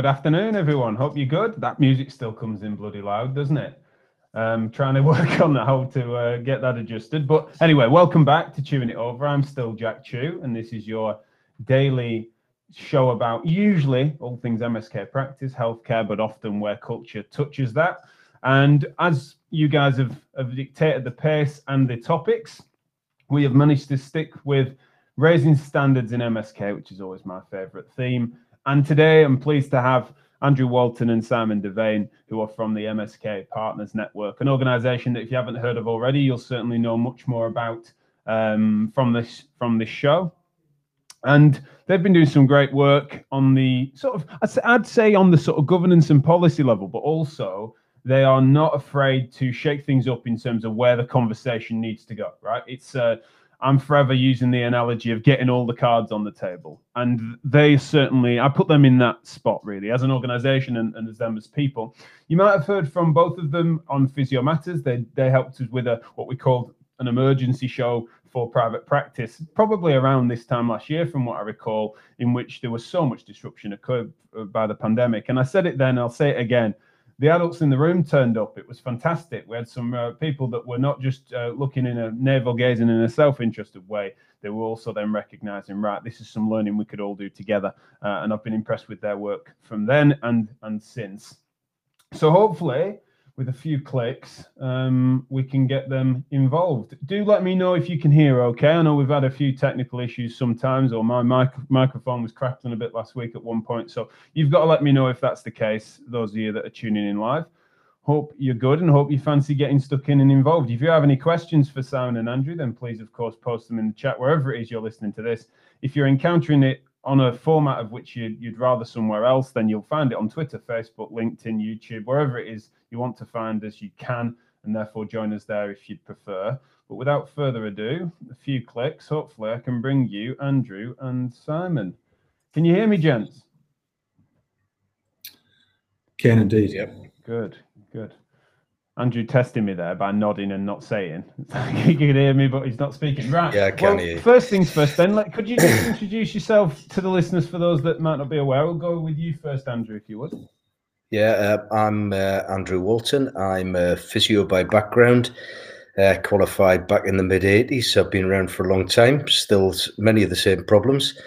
Good afternoon, everyone. Hope you're good. That music still comes in bloody loud, doesn't it? Trying to work on how to get that adjusted. But anyway, welcome back to Chewing It Over. I'm still Jack Chew, and this is your daily show about usually all things MSK practice, healthcare, but often where culture touches that. And as you guys have dictated the pace and the topics, we have managed to stick with raising standards in MSK, which is always my favourite theme. And today I'm pleased to have Andrew Walton and Simon Devane, who are from the MSK Partners Network, an organisation that if you haven't heard of already, you'll certainly know much more about from this show. And they've been doing some great work on the sort of, I'd say, on the sort of governance and policy level, but also they are not afraid to shake things up in terms of where the conversation needs to go, right? It's I'm forever using the analogy of getting all the cards on the table. And they certainly, I put them in that spot, really, as an organization and as them as people. You might have heard from both of them on Physio Matters. They helped us with what we called an emergency show for private practice, probably around this time last year, from what I recall, in which there was so much disruption occurred by the pandemic. And I said it then, I'll say it again. The adults in the room turned up. It was fantastic. We had some people that were not just looking in a navel-gazing in a self-interested way. They were also then recognising, right, this is some learning we could all do together. And I've been impressed with their work from then and since. So hopefully, with a few clicks, we can get them involved. Do let me know if you can hear okay. I know we've had a few technical issues sometimes, or my microphone was crackling a bit last week at one point. So you've got to let me know if that's the case, those of you that are tuning in live. Hope you're good and hope you fancy getting stuck in and involved. If you have any questions for Simon and Andrew, then please, of course, post them in the chat, wherever it is you're listening to this. If you're encountering it on a format of which you'd rather somewhere else, then you'll find it on Twitter, Facebook, LinkedIn, YouTube, wherever it is you want to find us, you can, and therefore join us there if you'd prefer. But without further ado, a few clicks, hopefully I can bring you Andrew and Simon. Can you hear me, gents? Can indeed, yep. Good, good. Andrew testing me there by nodding and not saying. He can hear me, but he's not speaking. Right. Yeah, I can hear you. First things first, then. Like, could you just introduce yourself to the listeners for those that might not be aware? We'll go with you first, Andrew, if you would. Yeah, I'm Andrew Walton. I'm a physio by background, qualified back in the mid-'80s. So I've been around for a long time. Still many of the same problems,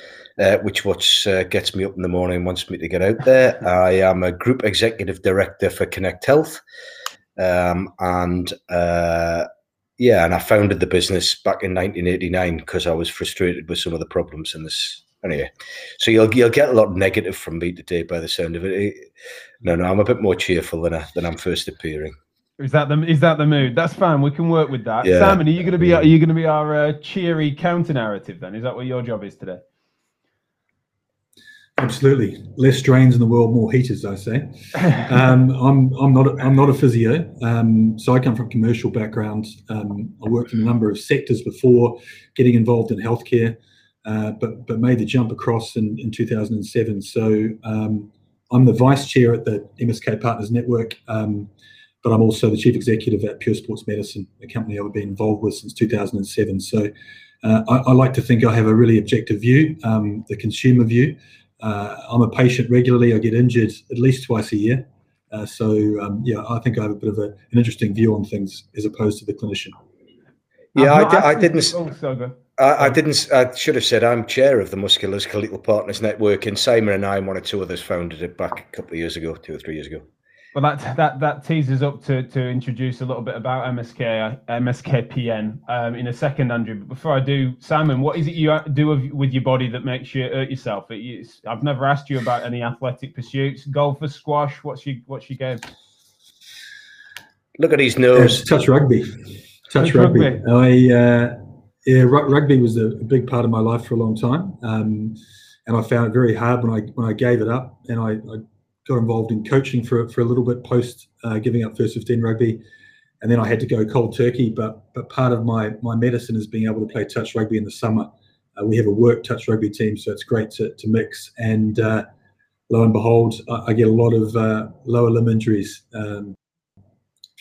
which gets me up in the morning and wants me to get out there. I am a group executive director for Connect Health. And I founded the business back in 1989 because I was frustrated with some of the problems in this. Anyway, so you'll get a lot of negative from me today by the sound of it. No, I'm a bit more cheerful than I'm first appearing. Is that the mood? That's fine. We can work with that. Yeah. Simon, are you going to be our cheery counter narrative then? Is that what your job is today? Absolutely, less drains in the world, more heaters, I say. I'm not a physio, so I come from a commercial background. I worked in a number of sectors before getting involved in healthcare, but made the jump across in 2007. So I'm the vice chair at the MSK Partners Network, but I'm also the chief executive at Pure Sports Medicine, a company I've been involved with since 2007. So I like to think I have a really objective view, the consumer view. I'm a patient regularly. I get injured at least twice a year. I think I have a bit of an interesting view on things as opposed to the clinician. Yeah, I should have said I'm chair of the Muscular Skeletal Partners Network, and Simon and I and one or two others founded it back a couple of years ago, 2 or 3 years ago. Well, that teases up to introduce a little bit about MSKPN in a second, Andrew. But before I do, Simon, what is it you do with your body that makes you hurt yourself? I've never asked you about any athletic pursuits. Golf or squash? What's your game? Look at his nose. Touch rugby. Rugby was a big part of my life for a long time, and I found it very hard when I gave it up, and I got involved in coaching for a little bit post giving up first 15 rugby, and then I had to go cold turkey. But part of my medicine is being able to play touch rugby in the summer. We have a work touch rugby team, so it's great to mix. And lo and behold, I get a lot of lower limb injuries,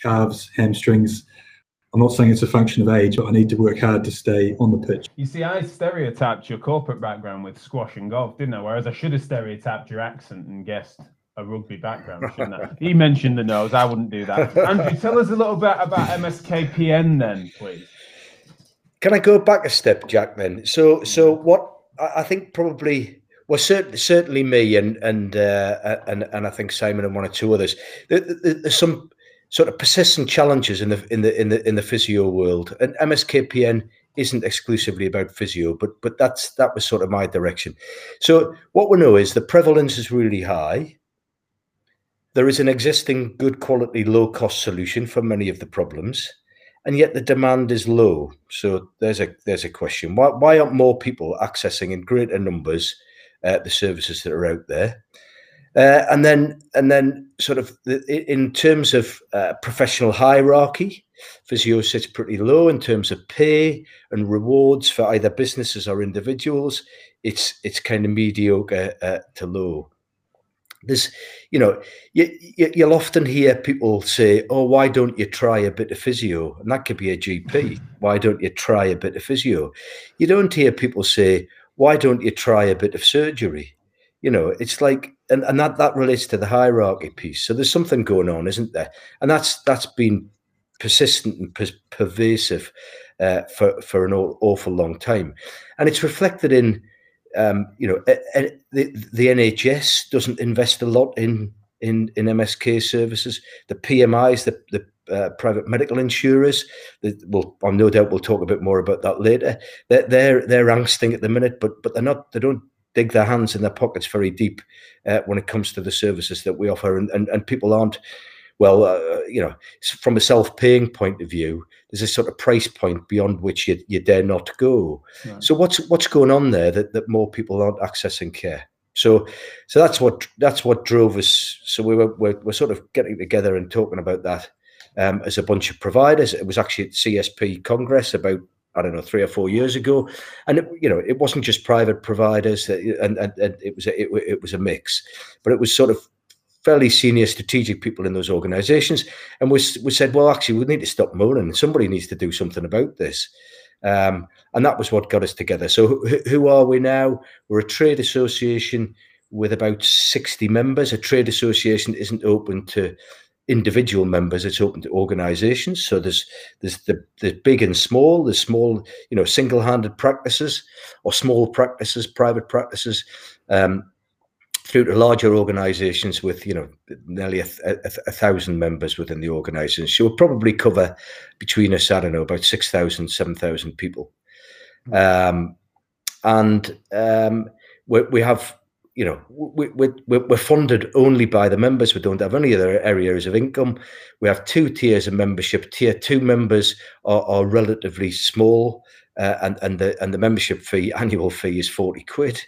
calves, hamstrings. I'm not saying it's a function of age, but I need to work hard to stay on the pitch. You see, I stereotyped your corporate background with squash and golf, didn't I? Whereas I should have stereotyped your accent and guessed a rugby background, shouldn't I? He mentioned the nose. I wouldn't do that. Andrew, tell us a little bit about MSKPN then, please. Can I go back a step, Jack, then? So what I think probably... Well, certainly me and I think Simon and one or two others. There's some sort of persistent challenges in the physio world, and MSKPN isn't exclusively about physio, but that was sort of my direction. So what we know is the prevalence is really high. There is an existing good quality, low cost solution for many of the problems, and yet the demand is low. So there's a question: why aren't more people accessing in greater numbers the services that are out there? And then sort of in terms of professional hierarchy, physio sits pretty low in terms of pay and rewards for either businesses or individuals. It's kind of mediocre to low. There's, you know, you'll often hear people say, oh, why don't you try a bit of physio? And that could be a GP. Why don't you try a bit of physio? You don't hear people say, why don't you try a bit of surgery? You know, it's like, and that relates to the hierarchy piece. So there's something going on, isn't there? And that's been persistent and pervasive for an awful long time. And it's reflected in, you know, the NHS doesn't invest a lot in MSK services. The PMIs, the private medical insurers, I'm no doubt we'll talk a bit more about that later. They're angsting at the minute, but they're not. They don't dig their hands in their pockets very deep when it comes to the services that we offer, and people aren't. Well, you know, from a self-paying point of view, there's a sort of price point beyond which you dare not go. Right. So what's going on there that more people aren't accessing care? So that's what drove us. So we're sort of getting together and talking about that. As a bunch of providers. It was actually at CSP Congress about, I don't know, 3 or 4 years ago. And, it wasn't just private providers, and it was a mix. But it was sort of fairly senior strategic people in those organisations. And we said, well, actually, we need to stop moaning. Somebody needs to do something about this. And that was what got us together. So who are we now? We're a trade association with about 60 members. A trade association isn't open to individual members, it's open to organizations. So there's the big and small, the small, single-handed practices or small practices, private practices, through to larger organizations with, nearly a 1,000 members within the organization. So we'll probably cover between us, I don't know, about 6,000, 7,000 people. We have, we're funded only by the members. We don't have any other areas of income. We have 2 tiers of membership. Tier 2 members are relatively small, and the membership fee, annual fee, is 40 quid.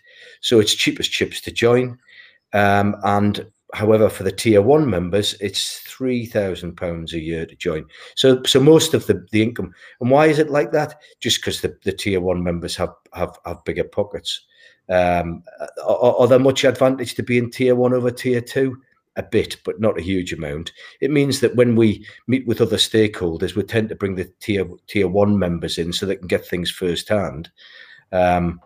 So it's cheap as chips to join. And however, for the tier 1 members, it's £3,000 a year to join. So most of the income. And why is it like that? Just because the tier 1 members have bigger pockets. Are there much advantage to being tier 1 over tier 2? A bit, but not a huge amount. It means that when we meet with other stakeholders, we tend to bring the tier 1 members in so they can get things firsthand. And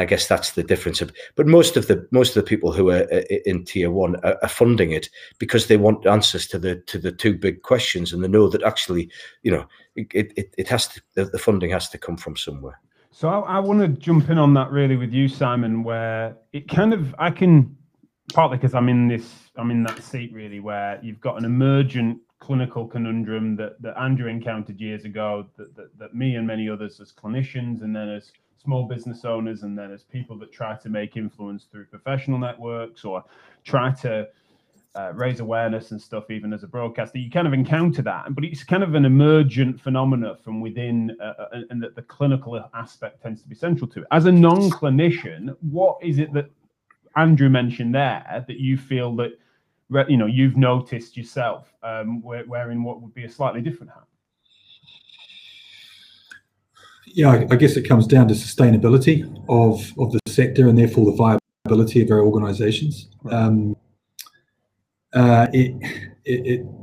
I guess that's the difference. But most of the people who are in tier 1 are funding it because they want answers to the 2 big questions, and they know that actually, it has to, the funding has to come from somewhere. So I want to jump in on that really with you, Simon, where it kind of, I can, partly because I'm in that seat really, where you've got an emergent clinical conundrum that Andrew encountered years ago, that me and many others as clinicians, and then as small business owners, and then as people that try to make influence through professional networks or try to raise awareness and stuff, even as a broadcaster, you kind of encounter that, but it's kind of an emergent phenomena from within, and that the clinical aspect tends to be central to it. As a non-clinician, what is it that Andrew mentioned there that you feel that, you've noticed yourself wearing what would be a slightly different hat? Yeah, I guess it comes down to sustainability of the sector, and therefore the viability of our organisations. Right.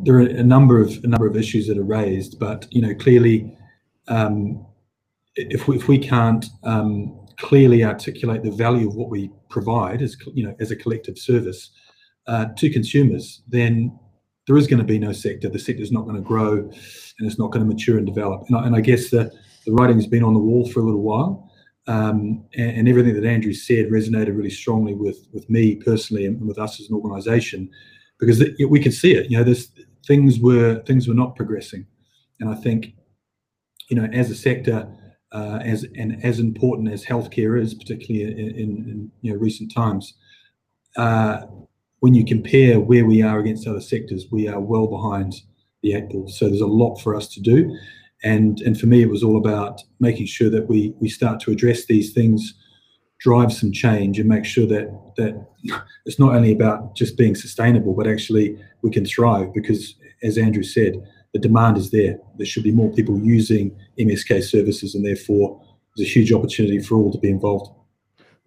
There are a number of issues that are raised, but clearly, if we can't clearly articulate the value of what we provide as a collective service, to consumers, then there is going to be no sector. The sector is not going to grow, and it's not going to mature and develop. And I guess the writing has been on the wall for a little while, and everything that Andrew said resonated really strongly with me personally and with us as an organisation, because we could see it. You know, things were not progressing, and I think, you know, as a sector, as important as healthcare is, particularly in recent times, when you compare where we are against other sectors, we are well behind the eight ball. So there's a lot for us to do. And for me, it was all about making sure that we start to address these things, drive some change, and make sure that it's not only about just being sustainable, but actually we can thrive, because, as Andrew said, the demand is there. There should be more people using MSK services, and therefore there's a huge opportunity for all to be involved.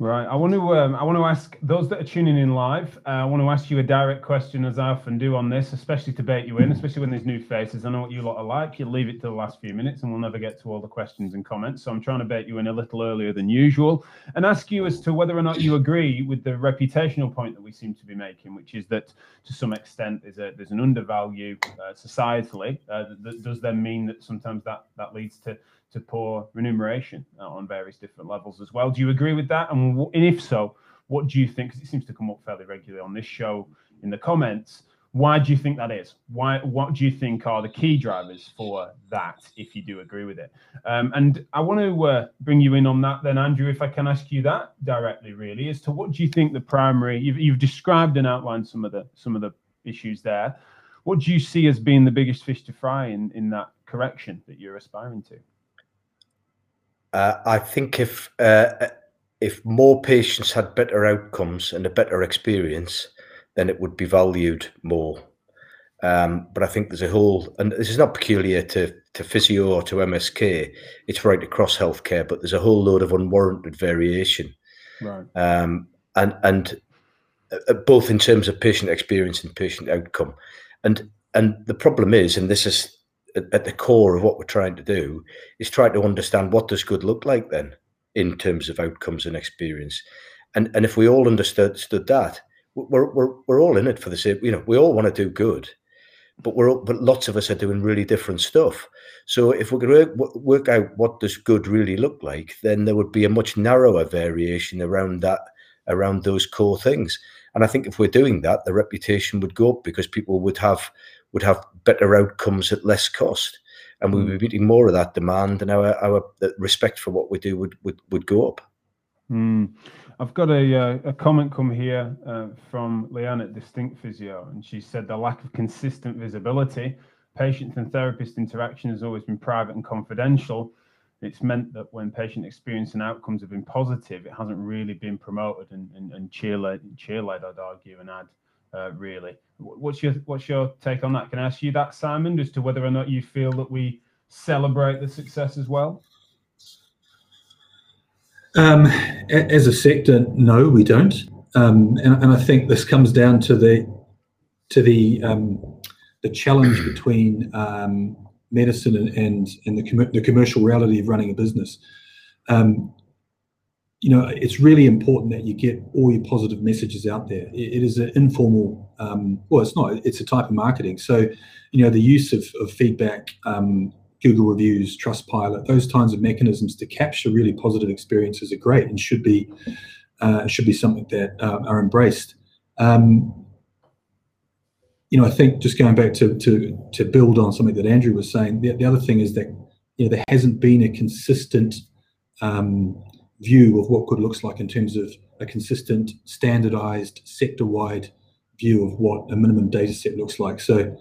Right. I want to ask those that are tuning in live. I want to ask you a direct question, as I often do on this, especially to bait you in, especially when there's new faces. I know what you lot are like. You leave it to the last few minutes, and we'll never get to all the questions and comments. So I'm trying to bait you in a little earlier than usual, and ask you as to whether or not you agree with the reputational point that we seem to be making, which is that to some extent there's an undervalue societally. That does then mean that sometimes that leads to poor remuneration on various different levels as well. Do you agree with that? And if so, what do you think? Because it seems to come up fairly regularly on this show in the comments. Why do you think that is? What do you think are the key drivers for that, if you do agree with it? And I want to bring you in on that then, Andrew, if I can ask you that directly, really, as to what do you think the primary, you've described and outlined some of the issues there. What do you see as being the biggest fish to fry in that correction that you're aspiring to? I think if more patients had better outcomes and a better experience, then it would be valued more. But I think there's a whole, and this is not peculiar to physio or to MSK, it's right across healthcare, but there's a whole load of unwarranted variation. Right. And both in terms of patient experience and patient outcome. And the problem is, and this is at the core of what we're trying to do, is try to understand what does good look like then in terms of outcomes and experience. And if we all understood that, we're all in it for the same, we all want to do good, but lots of us are doing really different stuff. So if we're going to work out what does good really look like, then there would be a much narrower variation around those core things. And I think if we're doing that, the reputation would go up, because people would have better outcomes at less cost, and we would be meeting more of that demand, and our respect for what we do would go up. I've got a comment come here from Leanne at Distinct Physio, and she said the lack of consistent visibility, patient and therapist interaction has always been private and confidential. It's meant that when patient experience and outcomes have been positive, it hasn't really been promoted and cheerled, I'd argue, and add. Really, what's your take on that? Can I ask you that, Simon, as to whether or not you feel that we celebrate the success as well? As a sector, no, we don't, and I think this comes down to the challenge between medicine and the commercial reality of running a business. It's really important that you get all your positive messages out there. It is an informal, it's a type of marketing. So, the use of feedback, Google reviews, Trustpilot, those kinds of mechanisms to capture really positive experiences are great and should be something that are embraced. I think just going back to build on something that Andrew was saying, the other thing is that, there hasn't been a consistent view of what good looks like in terms of a consistent, standardized, sector-wide view of what a minimum data set looks like. So,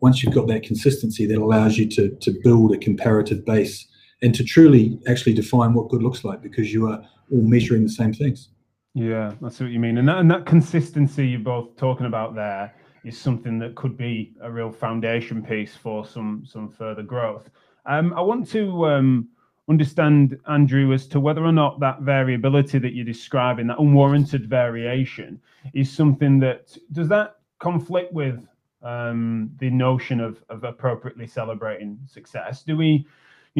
once you've got that consistency, that allows you to build a comparative base and to truly actually define what good looks like, because you are all measuring the same things. Yeah, that's what you mean. And that consistency you're both talking about there is something that could be a real foundation piece for some further growth. I want to understand, Andrew, as to whether or not that variability that you're describing, that unwarranted variation, is something that does that conflict with the notion of appropriately celebrating success? Do we,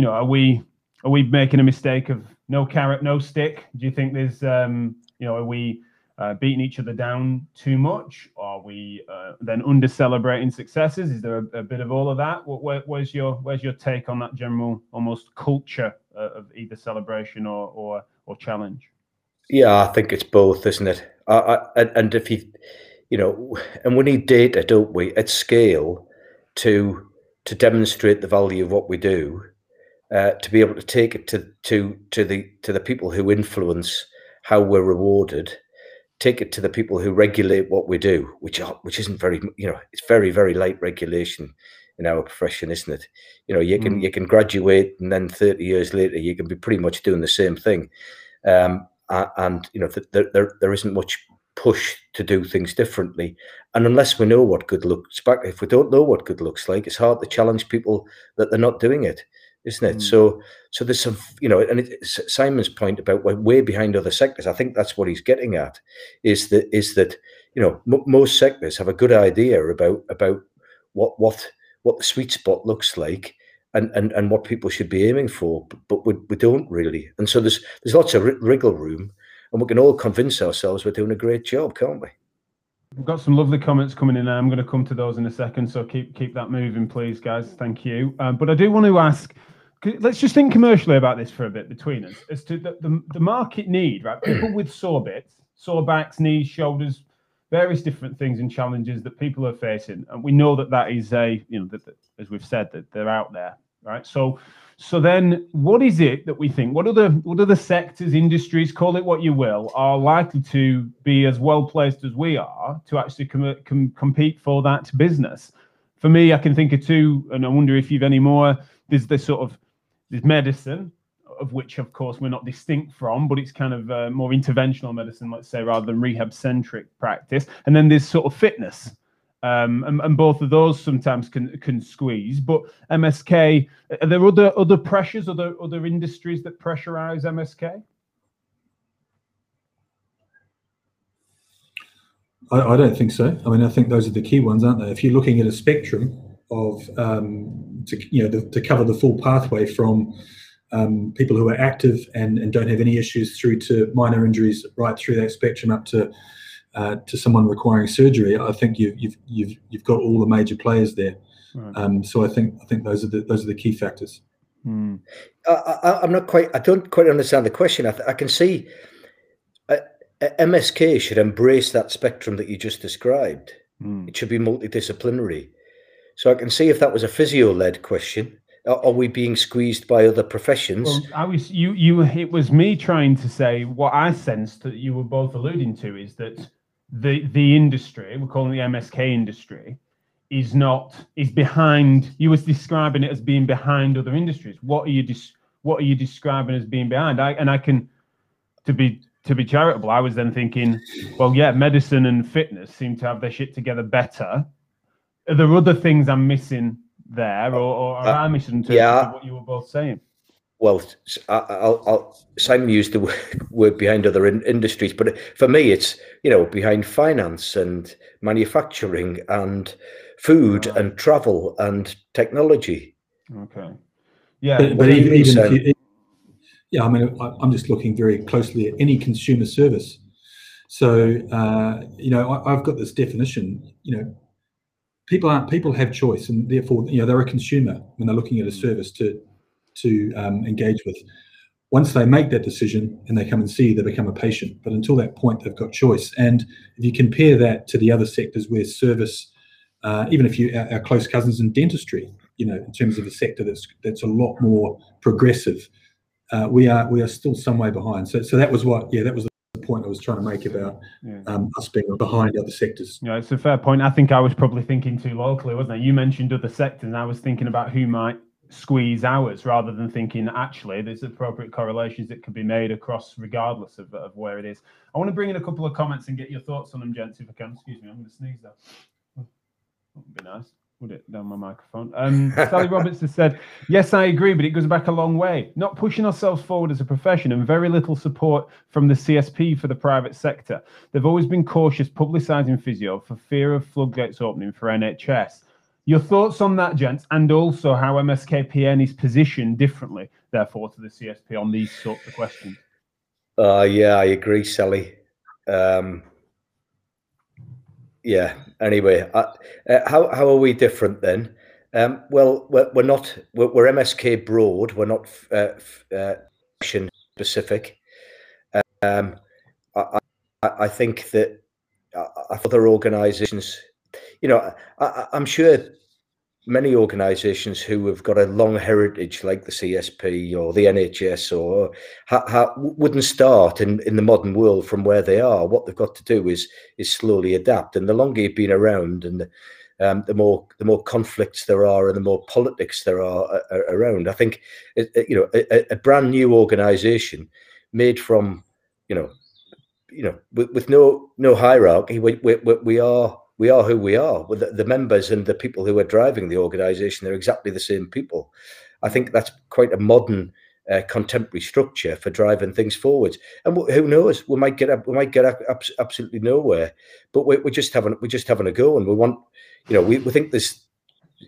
are we making a mistake of no carrot, no stick? Do you think there's, are we beating each other down too much? Are we then under celebrating successes? Is there a bit of all of that? Where's your take on that general almost culture of either celebration or challenge? Yeah, I think it's both, isn't it? And if you know, and we need data, don't we, at scale to demonstrate the value of what we do, to be able to take it to the people who influence how we're rewarded. Take it to the people who regulate what we do, which isn't very, you know, it's very, very light regulation in our profession, isn't it? You know, you can graduate and then 30 years later, you can be pretty much doing the same thing. And, you know, there isn't much push to do things differently. And unless we know what good looks back, if we don't know what good looks like, it's hard to challenge people that they're not doing it, isn't it? So there's some, you know, and Simon's point about we're way behind other sectors, I think that's what he's getting at, is that you know, most sectors have a good idea about what the sweet spot looks like and what people should be aiming for, but we don't really. And so there's lots of wriggle room, and we can all convince ourselves we're doing a great job, can't we? We've got some lovely comments coming in. I'm going to come to those in a second, so keep that moving, please, guys. Thank you. But I do want to ask, let's just think commercially about this for a bit between us, as to the market need, right? People with sore bits, sore backs, knees, shoulders, various different things and challenges that people are facing. And we know that is a, you know, that as we've said, that they're out there, right? So then what is it that we think, what other sectors, industries, call it what you will, are likely to be as well placed as we are to actually compete for that business? For me, I can think of two, and I wonder if you've any more. There's this sort of, there's medicine, of which, of course, we're not distinct from, but it's kind of more interventional medicine, let's say, rather than rehab-centric practice. And then there's sort of fitness. And both of those sometimes can squeeze. But MSK, are there other pressures, other industries that pressurize MSK? I don't think so. I mean, I think those are the key ones, aren't they? If you're looking at a spectrum of to cover the full pathway from people who are active and don't have any issues through to minor injuries, right through that spectrum up to someone requiring surgery, I think you've got all the major players there. Right. So I think those are the key factors. Mm. I don't quite understand the question. I can see MSK should embrace that spectrum that you just described. Mm. It should be multidisciplinary. So I can see if that was a physio-led question. Are we being squeezed by other professions? Well, it was me trying to say what I sensed that you were both alluding to is that the industry, we're calling the MSK industry, is behind. You was describing it as being behind other industries. What are you describing as being behind? To be charitable, I was then thinking, well, yeah, medicine and fitness seem to have their shit together better. Are there other things I'm missing there, or are I missing to what you were both saying? Well, Simon used the word behind other industries, but for me, it's, you know, behind finance and manufacturing and food and travel and technology. Okay. Yeah. But even if you, yeah, I mean, I'm just looking very closely at any consumer service. So, you know, I've got this definition, you know, people have choice, and therefore, you know, they're a consumer when they're looking at a service to engage with. Once they make that decision and they come and see you, they become a patient. But until that point, they've got choice. And if you compare that to the other sectors where service, even if you are close cousins in dentistry, you know, in terms of a sector that's a lot more progressive, we are still some way behind. So that was that was the point I was trying to make about us being behind other sectors. Yeah, it's a fair point. I think I was probably thinking too locally, wasn't I? You mentioned other sectors, and I was thinking about who might squeeze ours rather than thinking, actually, there's appropriate correlations that could be made across regardless of where it is. I want to bring in a couple of comments and get your thoughts on them, gents, if I can. Excuse me, I'm going to sneeze there. That would be nice. Put it down my microphone. Sally Roberts has said, yes, I agree, but it goes back a long way. Not pushing ourselves forward as a profession, and very little support from the CSP for the private sector. They've always been cautious publicising physio for fear of floodgates opening for NHS. Your thoughts on that, gents, and also how MSKPN is positioned differently, therefore, to the CSP on these sorts of questions? Yeah, I agree, Sally. Yeah. Anyway, how are we different then? Well, we're not. We're MSK broad. We're not section specific. I think that other organisations, you know, I'm sure many organisations who have got a long heritage, like the CSP or the NHS, or wouldn't start in the modern world from where they are. What they've got to do is slowly adapt. And the longer you've been around, and the more conflicts there are, and the more politics there are around. I think, you know, a brand new organisation made from, you know, with no hierarchy. We are who we are. The members and the people who are driving the organisation, they're exactly the same people. I think that's quite a modern, contemporary structure for driving things forward. And who knows? We might get absolutely nowhere. But we're just having a go, and we want, you know, we think there's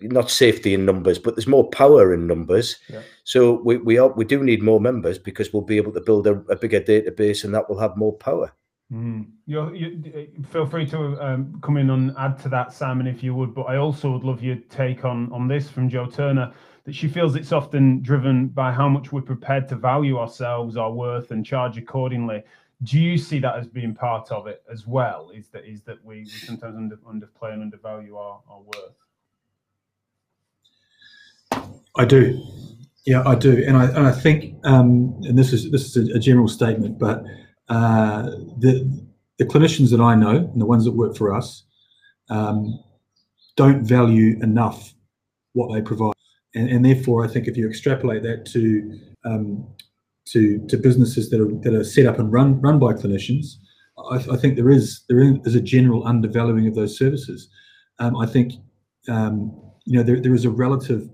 not safety in numbers, but there's more power in numbers. Yeah. So we do need more members, because we'll be able to build a bigger database, and that will have more power. Mm. You feel free to come in and add to that, Simon, if you would, but I also would love your take on this from Jo Turner, that she feels it's often driven by how much we're prepared to value ourselves, our worth, and charge accordingly. Do you see that as being part of it as well? Is that we sometimes underplay and undervalue our worth? I do, yeah, I do, and I think, and this is a general statement, but the clinicians that I know and the ones that work for us don't value enough what they provide, and therefore I think if you extrapolate that to businesses that are set up and run by clinicians, I think there is a general undervaluing of those services. I think you know there is a relative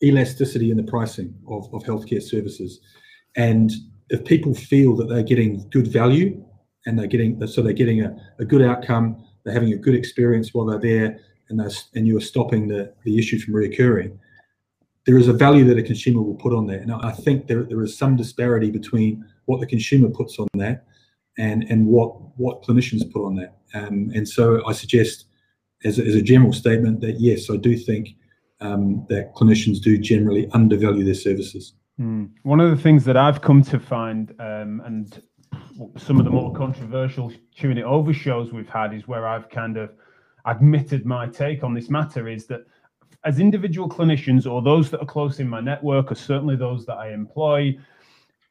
elasticity in the pricing of healthcare services, and if people feel that they're getting good value and they're getting a good outcome, they're having a good experience while they're there, and you are stopping the issue from reoccurring, there is a value that a consumer will put on that. And I think there is some disparity between what the consumer puts on that and what clinicians put on that. And so I suggest, as a general statement, that yes, I do think that clinicians do generally undervalue their services. Mm. One of the things that I've come to find, and some of the more controversial Chewing It Over shows we've had, is where I've kind of admitted my take on this matter, is that as individual clinicians, or those that are close in my network, or certainly those that I employ,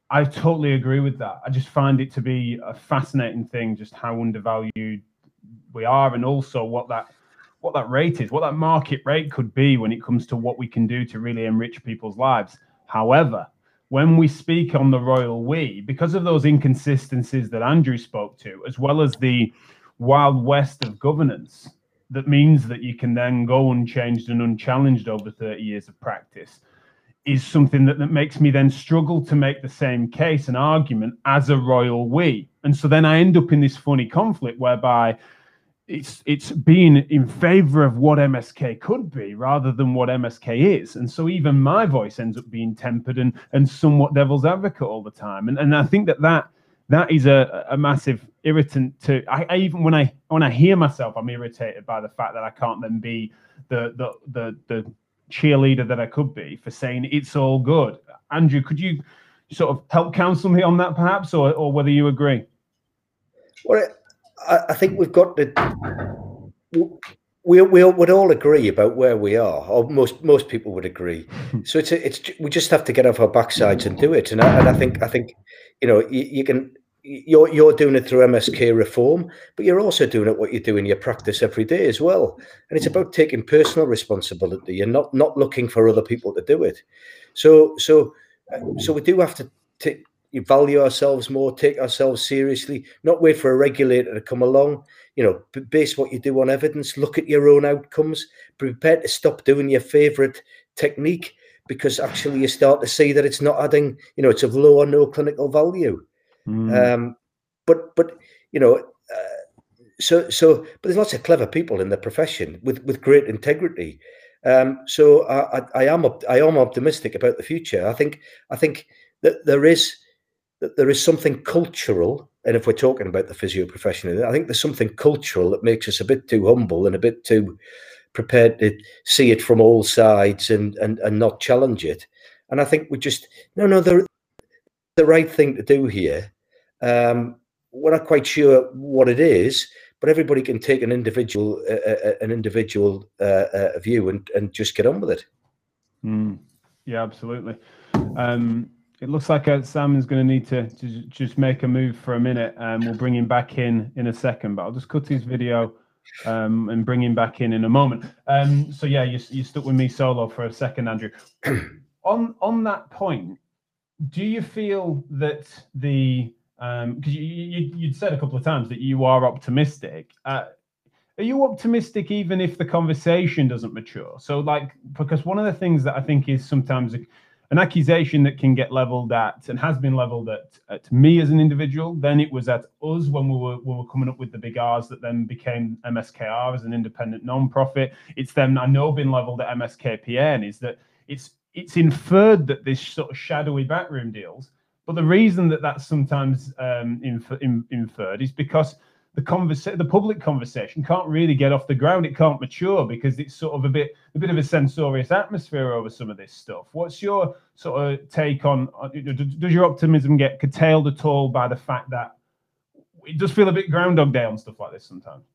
I totally agree with that. I just find it to be a fascinating thing, just how undervalued we are, and also what that rate is, what that market rate could be when it comes to what we can do to really enrich people's lives. However, when we speak on the royal we, because of those inconsistencies that Andrew spoke to, as well as the wild west of governance, that means that you can then go unchanged and unchallenged over 30 years of practice, is something that makes me then struggle to make the same case and argument as a royal we. And so then I end up in this funny conflict whereby it's being in favor of what MSK could be rather than what MSK is. And so even my voice ends up being tempered and somewhat devil's advocate all the time. And I think that is a massive irritant to, I even when I hear myself, I'm irritated by the fact that I can't then be the cheerleader that I could be for saying it's all good. Andrew, could you sort of help counsel me on that perhaps, or whether you agree? Well, I think we've got to. We would all agree about where we are, or most people would agree. So we just have to get off our backsides and do it. And I think you know you can. You're doing it through MSK reform, but you're also doing it what you do in your practice every day as well. And it's about taking personal responsibility and not looking for other people to do it. So we do have to take. You value ourselves more, take ourselves seriously, not wait for a regulator to come along, you know, base what you do on evidence, look at your own outcomes, be prepared to stop doing your favourite technique, because actually you start to see that it's not adding, you know, it's of low or no clinical value. Mm. But you know, but there's lots of clever people in the profession with great integrity. So I am optimistic about the future. I think that there is something cultural And if we're talking about the physio profession, I think there's something cultural that makes us a bit too humble and a bit too prepared to see it from all sides and not challenge it. And I think we just, no, the right thing to do here. We're not quite sure what it is, but everybody can take an individual view and just get on with it. Mm. Yeah, absolutely. It looks like Simon's going to need to just make a move for a minute, and we'll bring him back in a second. But I'll just cut his video and bring him back in a moment. So yeah, you stuck with me solo for a second, Andrew. on that point, do you feel that the because you'd said a couple of times that you are optimistic. Are you optimistic even if the conversation doesn't mature? So like, because one of the things that I think is sometimes an accusation that can get leveled at and has been leveled at me as an individual, then it was at us when we were coming up with the big R's that then became MSKR as an independent non-profit. It's then I know been leveled at MSKPN is that it's inferred that this sort of shadowy backroom deals. But the reason that that's sometimes inferred is because the public conversation can't really get off the ground. It can't mature because it's sort of a bit of a censorious atmosphere over some of this stuff. What's your sort of take on? Does your optimism get curtailed at all by the fact that it does feel a bit Groundhog Day on stuff like this sometimes?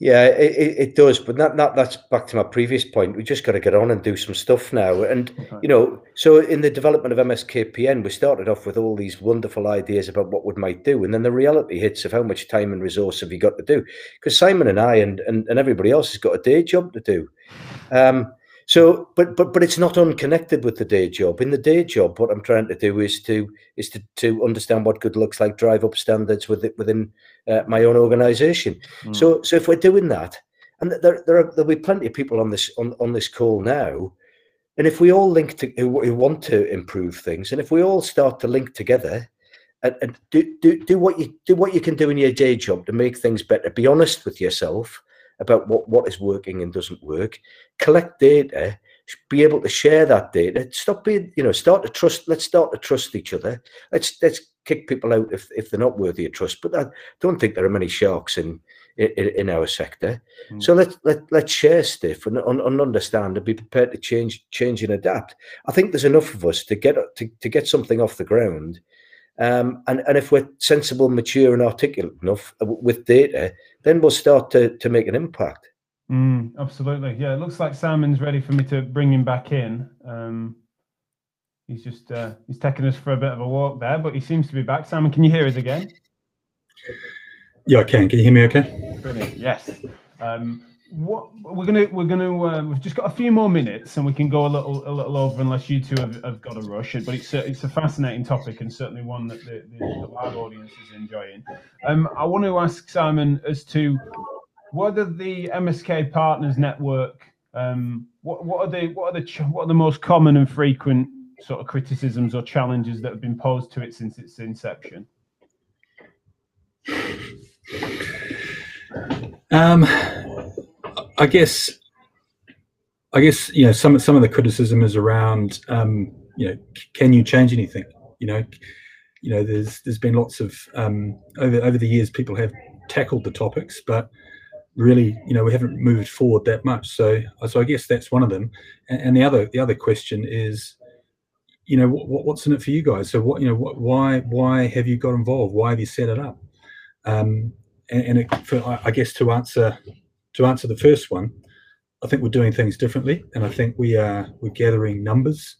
Yeah, it does. But that's back to my previous point. We just got to get on and do some stuff now. And, okay. So in the development of MSKPN, we started off with all these wonderful ideas about what we might do. And then the reality hits of how much time and resource have you got to do? Because Simon and I and everybody else has got a day job to do. But it's not unconnected with the day job. In the day job, what I'm trying to do is to understand what good looks like, drive up standards within my own organisation. Mm. So if we're doing that, and there'll be plenty of people on this call now, and if we all link to who want to improve things, and if we all start to link together and do what you can do in your day job to make things better, be honest with yourself about what is working and doesn't work, collect data, be able to share that data, let's start to trust each other. Let's kick people out if they're not worthy of trust, but I don't think there are many sharks in our sector. Mm. So let's share stuff and understand and be prepared to change and adapt. I think there's enough of us to get something off the ground. And if we're sensible, mature and articulate enough with data, then we'll start to make an impact. Mm, absolutely. Yeah, it looks like Simon's ready for me to bring him back in. He's just he's taking us for a bit of a walk there, but he seems to be back. Simon, can you hear us again? Yeah, I can. Can you hear me okay? Brilliant. Yes. We've just got a few more minutes and we can go a little over unless you two have got to rush it, but it's a fascinating topic and certainly one that the live audience is enjoying. I want to ask Simon as to whether the MSK Partners Network, what are the most common and frequent sort of criticisms or challenges that have been posed to it since its inception? I guess some of the criticism is around can you change anything? There's been lots of over the years people have tackled the topics, but really we haven't moved forward that much. So I guess that's one of them. And the other question is what's in it for you guys? So why have you got involved? Why have you set it up? To answer the first one, I think we're doing things differently, and I think we're gathering numbers,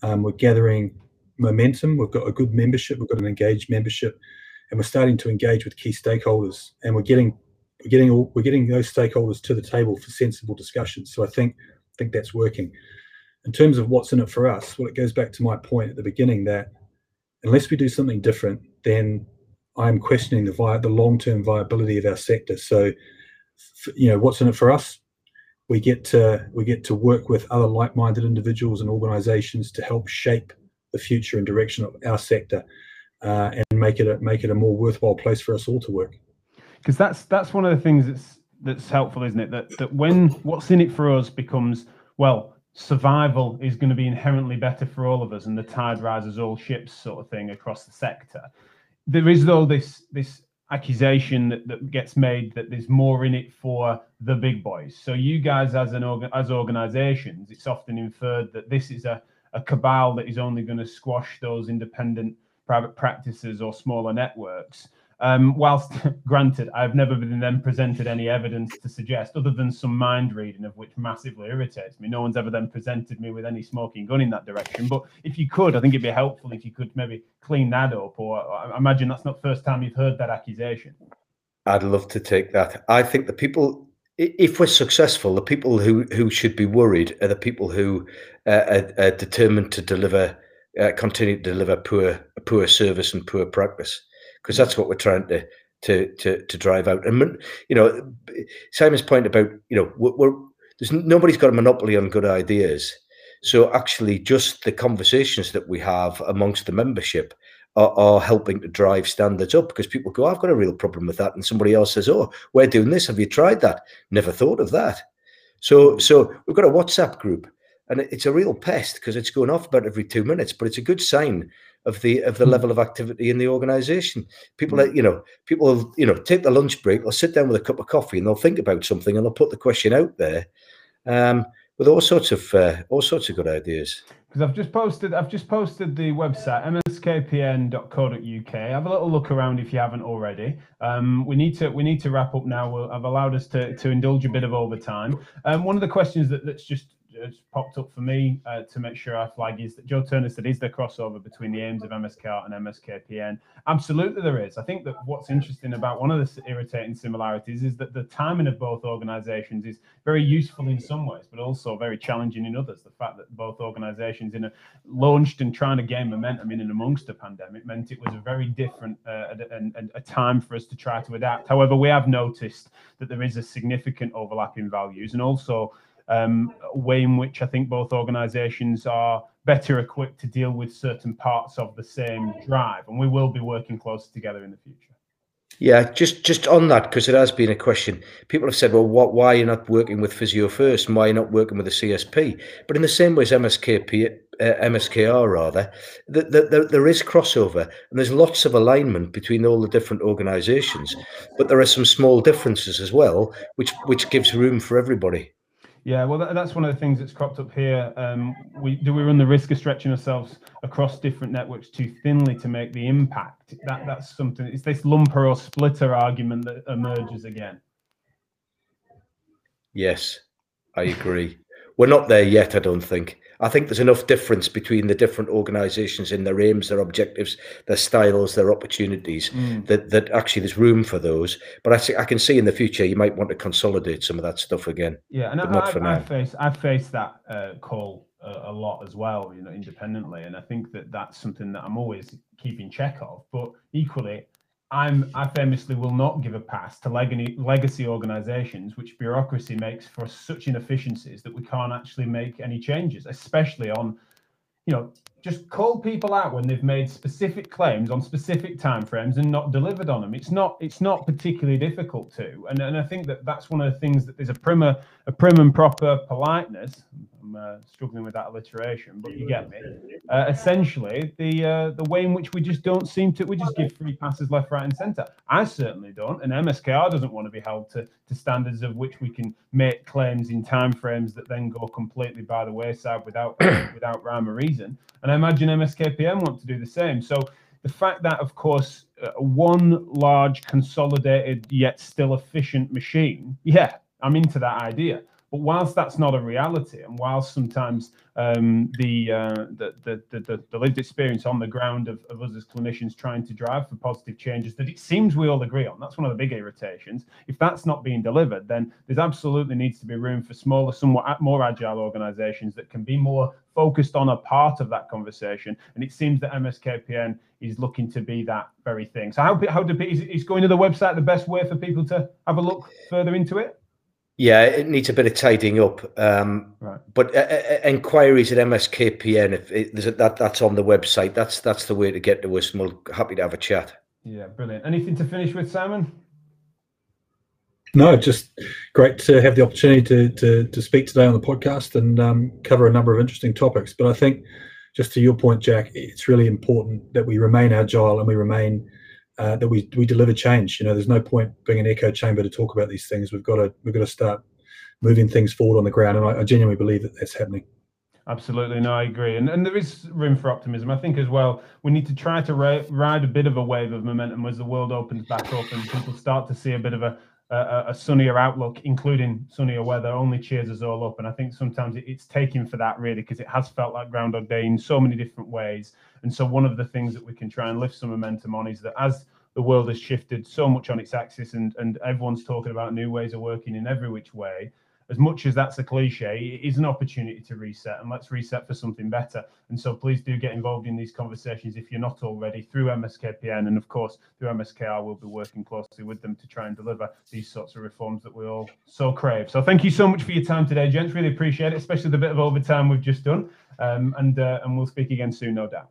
we're gathering momentum. We've got a good membership, we've got an engaged membership, and we're starting to engage with key stakeholders. And we're getting those stakeholders to the table for sensible discussions. So I think that's working. In terms of what's in it for us, well, it goes back to my point at the beginning that unless we do something different, then I'm questioning the long-term viability of our sector. So. What's in it for us? We get to work with other like-minded individuals and organisations to help shape the future and direction of our sector, and make it a more worthwhile place for us all to work. Because that's one of the things that's helpful, isn't it? That when what's in it for us becomes, well, survival is going to be inherently better for all of us, and the tide rises all ships sort of thing across the sector. There is, though, this accusation that gets made that there's more in it for the big boys. So you guys, as organisations, it's often inferred that this is a cabal that is only going to squash those independent private practices or smaller networks. Whilst, granted, I've never been then presented any evidence to suggest, other than some mind reading, of which massively irritates me. No one's ever then presented me with any smoking gun in that direction. But if you could, I think it'd be helpful if you could maybe clean that up, or I imagine that's not the first time you've heard that accusation. I'd love to take that. I think the people, if we're successful, the people who should be worried are the people who are determined to deliver, continue to deliver poor service and poor practice. Because that's what we're trying to drive out. And, you know, Simon's point about, you know, nobody's got a monopoly on good ideas. So actually just the conversations that we have amongst the membership are helping to drive standards up, because people go, I've got a real problem with that. And somebody else says, oh, we're doing this. Have you tried that? Never thought of that. So we've got a WhatsApp group. And it's a real pest because it's going off about every 2 minutes, but it's a good sign of the level of activity in the organisation. People, people take the lunch break, they'll sit down with a cup of coffee, and they'll think about something, and they'll put the question out there with all sorts of good ideas. Because I've just posted the website mskpn.co.uk. Have a little look around if you haven't already. We need to wrap up now. I've allowed us to indulge a bit of overtime. One of the questions that's just popped up for me to make sure I flag is that Joe Turner said, is there crossover between the aims of MSK and MSKPN? Absolutely there is. I think that what's interesting about one of the irritating similarities is that the timing of both organisations is very useful in some ways, but also very challenging in others. The fact that both organisations launched and trying to gain momentum in and amongst the pandemic meant it was a very different and a time for us to try to adapt. However, we have noticed that there is a significant overlap in values, and also a way in which I think both organisations are better equipped to deal with certain parts of the same drive, and we will be working closer together in the future. Yeah, just on that, because it has been a question. People have said, well, why are you not working with Physio First, and why are you not working with the CSP? But in the same way as MSKR, there is crossover, and there's lots of alignment between all the different organisations, but there are some small differences as well, which gives room for everybody. Yeah, well, that's one of the things that's cropped up here. Do we run the risk of stretching ourselves across different networks too thinly to make the impact? That's something. It's this lumper or splitter argument that emerges again. Yes, I agree. We're not there yet, I don't think. I think there's enough difference between the different organisations in their aims, their objectives, their styles, their opportunities, that actually there's room for those. But I can see in the future you might want to consolidate some of that stuff again. Yeah, and I face that call a lot as well, you know, independently, and I think that's something that I'm always keeping check of. But equally, I famously will not give a pass to legacy organisations, which bureaucracy makes for such inefficiencies that we can't actually make any changes, especially on, you know, just call people out when they've made specific claims on specific timeframes and not delivered on them. It's not particularly difficult to, and I think that's one of the things that there's a prim and proper politeness. I'm struggling with that alliteration, but you get me. Essentially, the way in which we just don't seem to, we just give free passes left, right, and centre. I certainly don't, and MSKR doesn't want to be held to standards of which we can make claims in timeframes that then go completely by the wayside without rhyme or reason. And I imagine MSKPN want to do the same. So the fact that, of course, one large, consolidated yet still efficient machine, yeah, I'm into that idea. But whilst that's not a reality, and whilst sometimes the lived experience on the ground of us as clinicians trying to drive for positive changes that it seems we all agree on, that's one of the big irritations. If that's not being delivered, then there's absolutely needs to be room for smaller, somewhat more agile organisations that can be more focused on a part of that conversation. And it seems that MSKPN is looking to be that very thing. So is going to the website the best way for people to have a look further into it? Yeah, it needs a bit of tidying up, right. But enquiries at MSKPN, that's on the website. That's the way to get to us, and we're happy to have a chat. Yeah, brilliant. Anything to finish with, Simon? No, just great to have the opportunity to speak today on the podcast and cover a number of interesting topics. But I think, just to your point, Jack, it's really important that we remain agile and we remain that we deliver change. You know, there's no point being an echo chamber to talk about these things. We've got to start moving things forward on the ground, and I genuinely believe that that's happening. Absolutely. No, I agree. And there is room for optimism. I think as well, we need to try to ride a bit of a wave of momentum as the world opens back up and people start to see a bit of a sunnier outlook, including sunnier weather, only cheers us all up. And I think sometimes it's taken for that, really, because it has felt like Groundhog Day in so many different ways. And so one of the things that we can try and lift some momentum on is that as the world has shifted so much on its axis and everyone's talking about new ways of working in every which way, as much as that's a cliche, it is an opportunity to reset, and let's reset for something better. And so please do get involved in these conversations if you're not already, through MSKPN, and of course through MSKR. We'll be working closely with them to try and deliver these sorts of reforms that we all so crave. So thank you so much for your time today, gents. Really appreciate it, especially the bit of overtime we've just done. And we'll speak again soon, no doubt.